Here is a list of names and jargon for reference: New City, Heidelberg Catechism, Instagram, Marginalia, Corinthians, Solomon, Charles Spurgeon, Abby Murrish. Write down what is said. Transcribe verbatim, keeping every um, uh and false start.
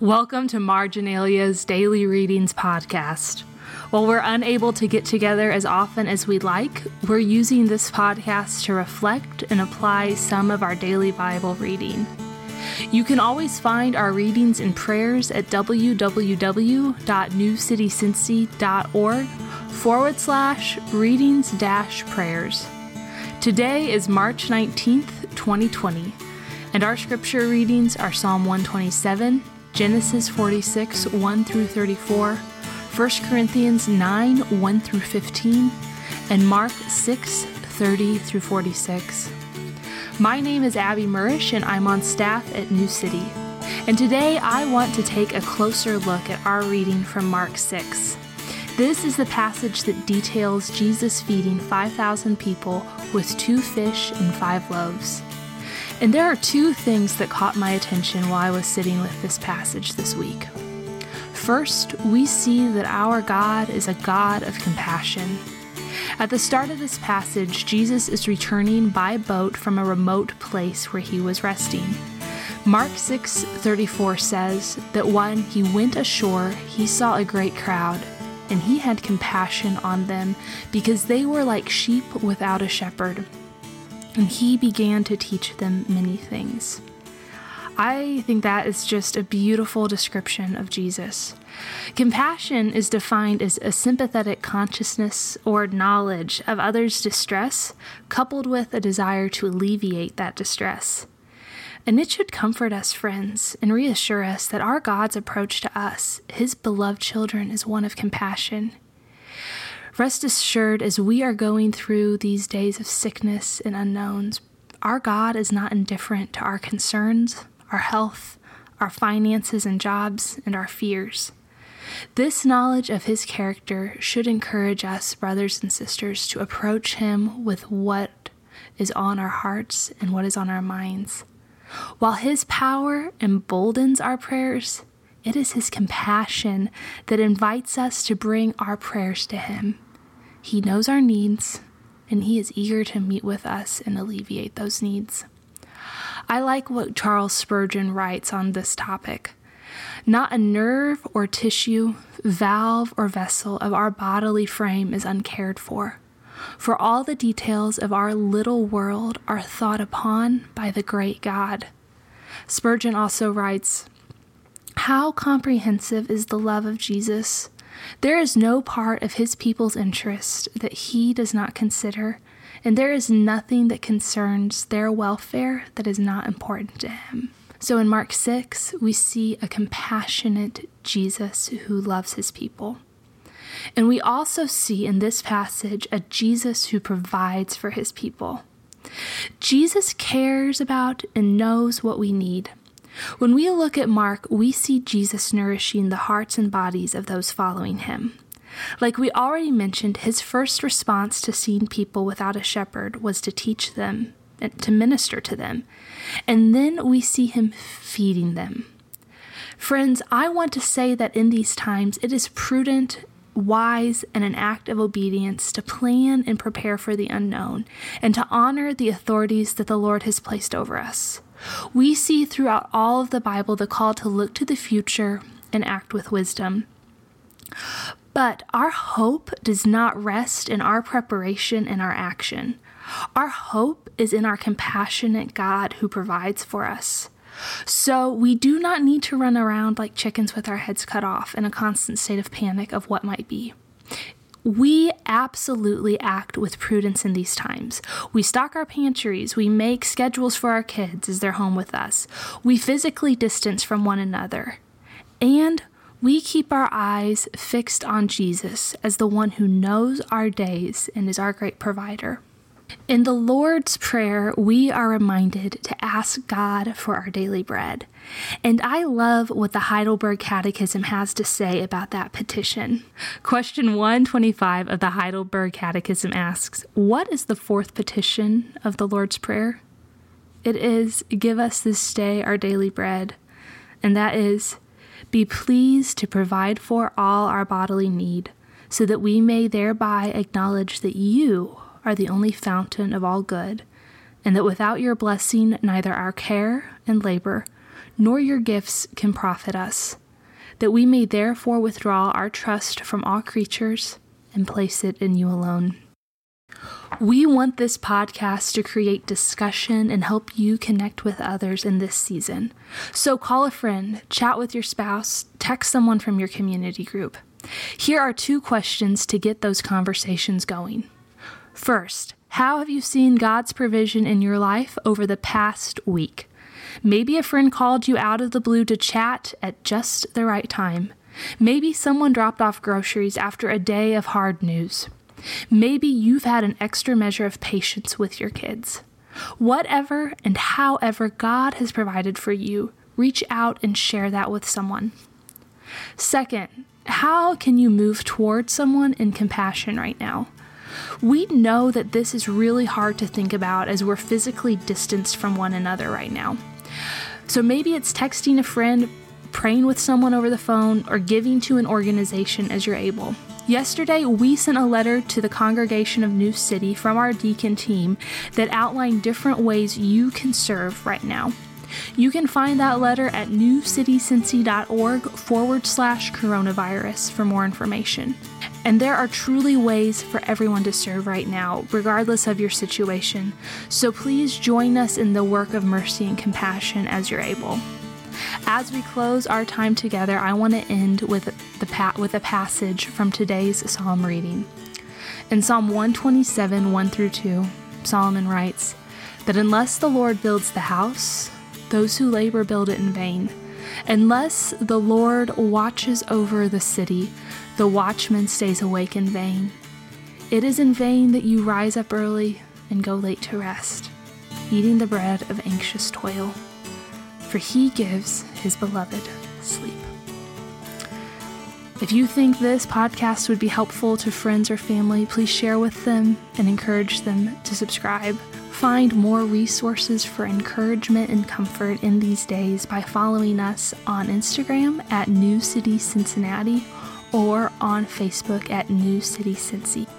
Welcome to Marginalia's Daily Readings podcast. While we're unable to get together as often as we'd like, we're using this podcast to reflect and apply some of our daily Bible reading. You can always find our readings and prayers at www.newcitycincy.org forward slash readings dash prayers. Today is March nineteenth, twenty twenty, and our scripture readings are Psalm one twenty-seven, Genesis forty-six, one through thirty-four, First Corinthians nine, one through fifteen, and Mark six, thirty through forty-six. My name is Abby Murrish, and I'm on staff at New City. And today I want to take a closer look at our reading from Mark six. This is the passage that details Jesus feeding five thousand people with two fish and five loaves. And there are two things that caught my attention while I was sitting with this passage this week. First, we see that our God is a God of compassion. At the start of this passage, Jesus is returning by boat from a remote place where he was resting. Mark six thirty-four says that when he went ashore, he saw a great crowd, and he had compassion on them because they were like sheep without a shepherd. And he began to teach them many things. I think that is just a beautiful description of Jesus. Compassion is defined as a sympathetic consciousness or knowledge of others' distress, coupled with a desire to alleviate that distress. And it should comfort us, friends, and reassure us that our God's approach to us, his beloved children, is one of compassion. Rest assured, as we are going through these days of sickness and unknowns, our God is not indifferent to our concerns, our health, our finances and jobs, and our fears. This knowledge of his character should encourage us, brothers and sisters, to approach him with what is on our hearts and what is on our minds. While his power emboldens our prayers, it is his compassion that invites us to bring our prayers to him. He knows our needs, and he is eager to meet with us and alleviate those needs. I like what Charles Spurgeon writes on this topic. Not a nerve or tissue, valve or vessel of our bodily frame is uncared for, for all the details of our little world are thought upon by the great God. Spurgeon also writes, "How comprehensive is the love of Jesus! There is no part of his people's interest that he does not consider, and there is nothing that concerns their welfare that is not important to him." So in Mark six, we see a compassionate Jesus who loves his people. And we also see in this passage a Jesus who provides for his people. Jesus cares about and knows what we need. When we look at Mark, we see Jesus nourishing the hearts and bodies of those following him. Like we already mentioned, his first response to seeing people without a shepherd was to teach them, to minister to them. And then we see him feeding them. Friends, I want to say that in these times, it is prudent, wise, and an act of obedience to plan and prepare for the unknown and to honor the authorities that the Lord has placed over us. We see throughout all of the Bible the call to look to the future and act with wisdom. But our hope does not rest in our preparation and our action. Our hope is in our compassionate God who provides for us. So we do not need to run around like chickens with our heads cut off in a constant state of panic of what might be. We absolutely act with prudence in these times. We stock our pantries. We make schedules for our kids as they're home with us. We physically distance from one another. And we keep our eyes fixed on Jesus as the one who knows our days and is our great provider. In the Lord's Prayer, we are reminded to ask God for our daily bread. And I love what the Heidelberg Catechism has to say about that petition. Question one twenty-five of the Heidelberg Catechism asks, "What is the fourth petition of the Lord's Prayer?" It is, "Give us this day our daily bread." And that is, "Be pleased to provide for all our bodily need, so that we may thereby acknowledge that you are the only fountain of all good, and that without your blessing neither our care and labor nor your gifts can profit us, that we may therefore withdraw our trust from all creatures and place it in you alone. We want this podcast to create discussion and help you connect with others in this season. So call a friend, chat with your spouse, text someone from your community group. Here are two questions to get those conversations going. First, how have you seen God's provision in your life over the past week? Maybe a friend called you out of the blue to chat at just the right time. Maybe someone dropped off groceries after a day of hard news. Maybe you've had an extra measure of patience with your kids. Whatever and however God has provided for you, reach out and share that with someone. Second, how can you move toward someone in compassion right now? We know that this is really hard to think about as we're physically distanced from one another right now. So maybe it's texting a friend, praying with someone over the phone, or giving to an organization as you're able. Yesterday, we sent a letter to the congregation of New City from our deacon team that outlined different ways you can serve right now. You can find that letter at newcitycincy.org forward slash coronavirus for more information. And there are truly ways for everyone to serve right now, regardless of your situation. So please join us in the work of mercy and compassion as you're able. As we close our time together, I want to end with the pa- with a passage from today's psalm reading. In Psalm one twenty-seven, one through two, Solomon writes that unless the Lord builds the house, those who labor build it in vain. Unless the Lord watches over the city, the watchman stays awake in vain. It is in vain that you rise up early and go late to rest, eating the bread of anxious toil. For he gives his beloved sleep. If you think this podcast would be helpful to friends or family, please share with them and encourage them to subscribe. Find more resources for encouragement and comfort in these days by following us on Instagram at New City Cincinnati or on Facebook at New City Cincy.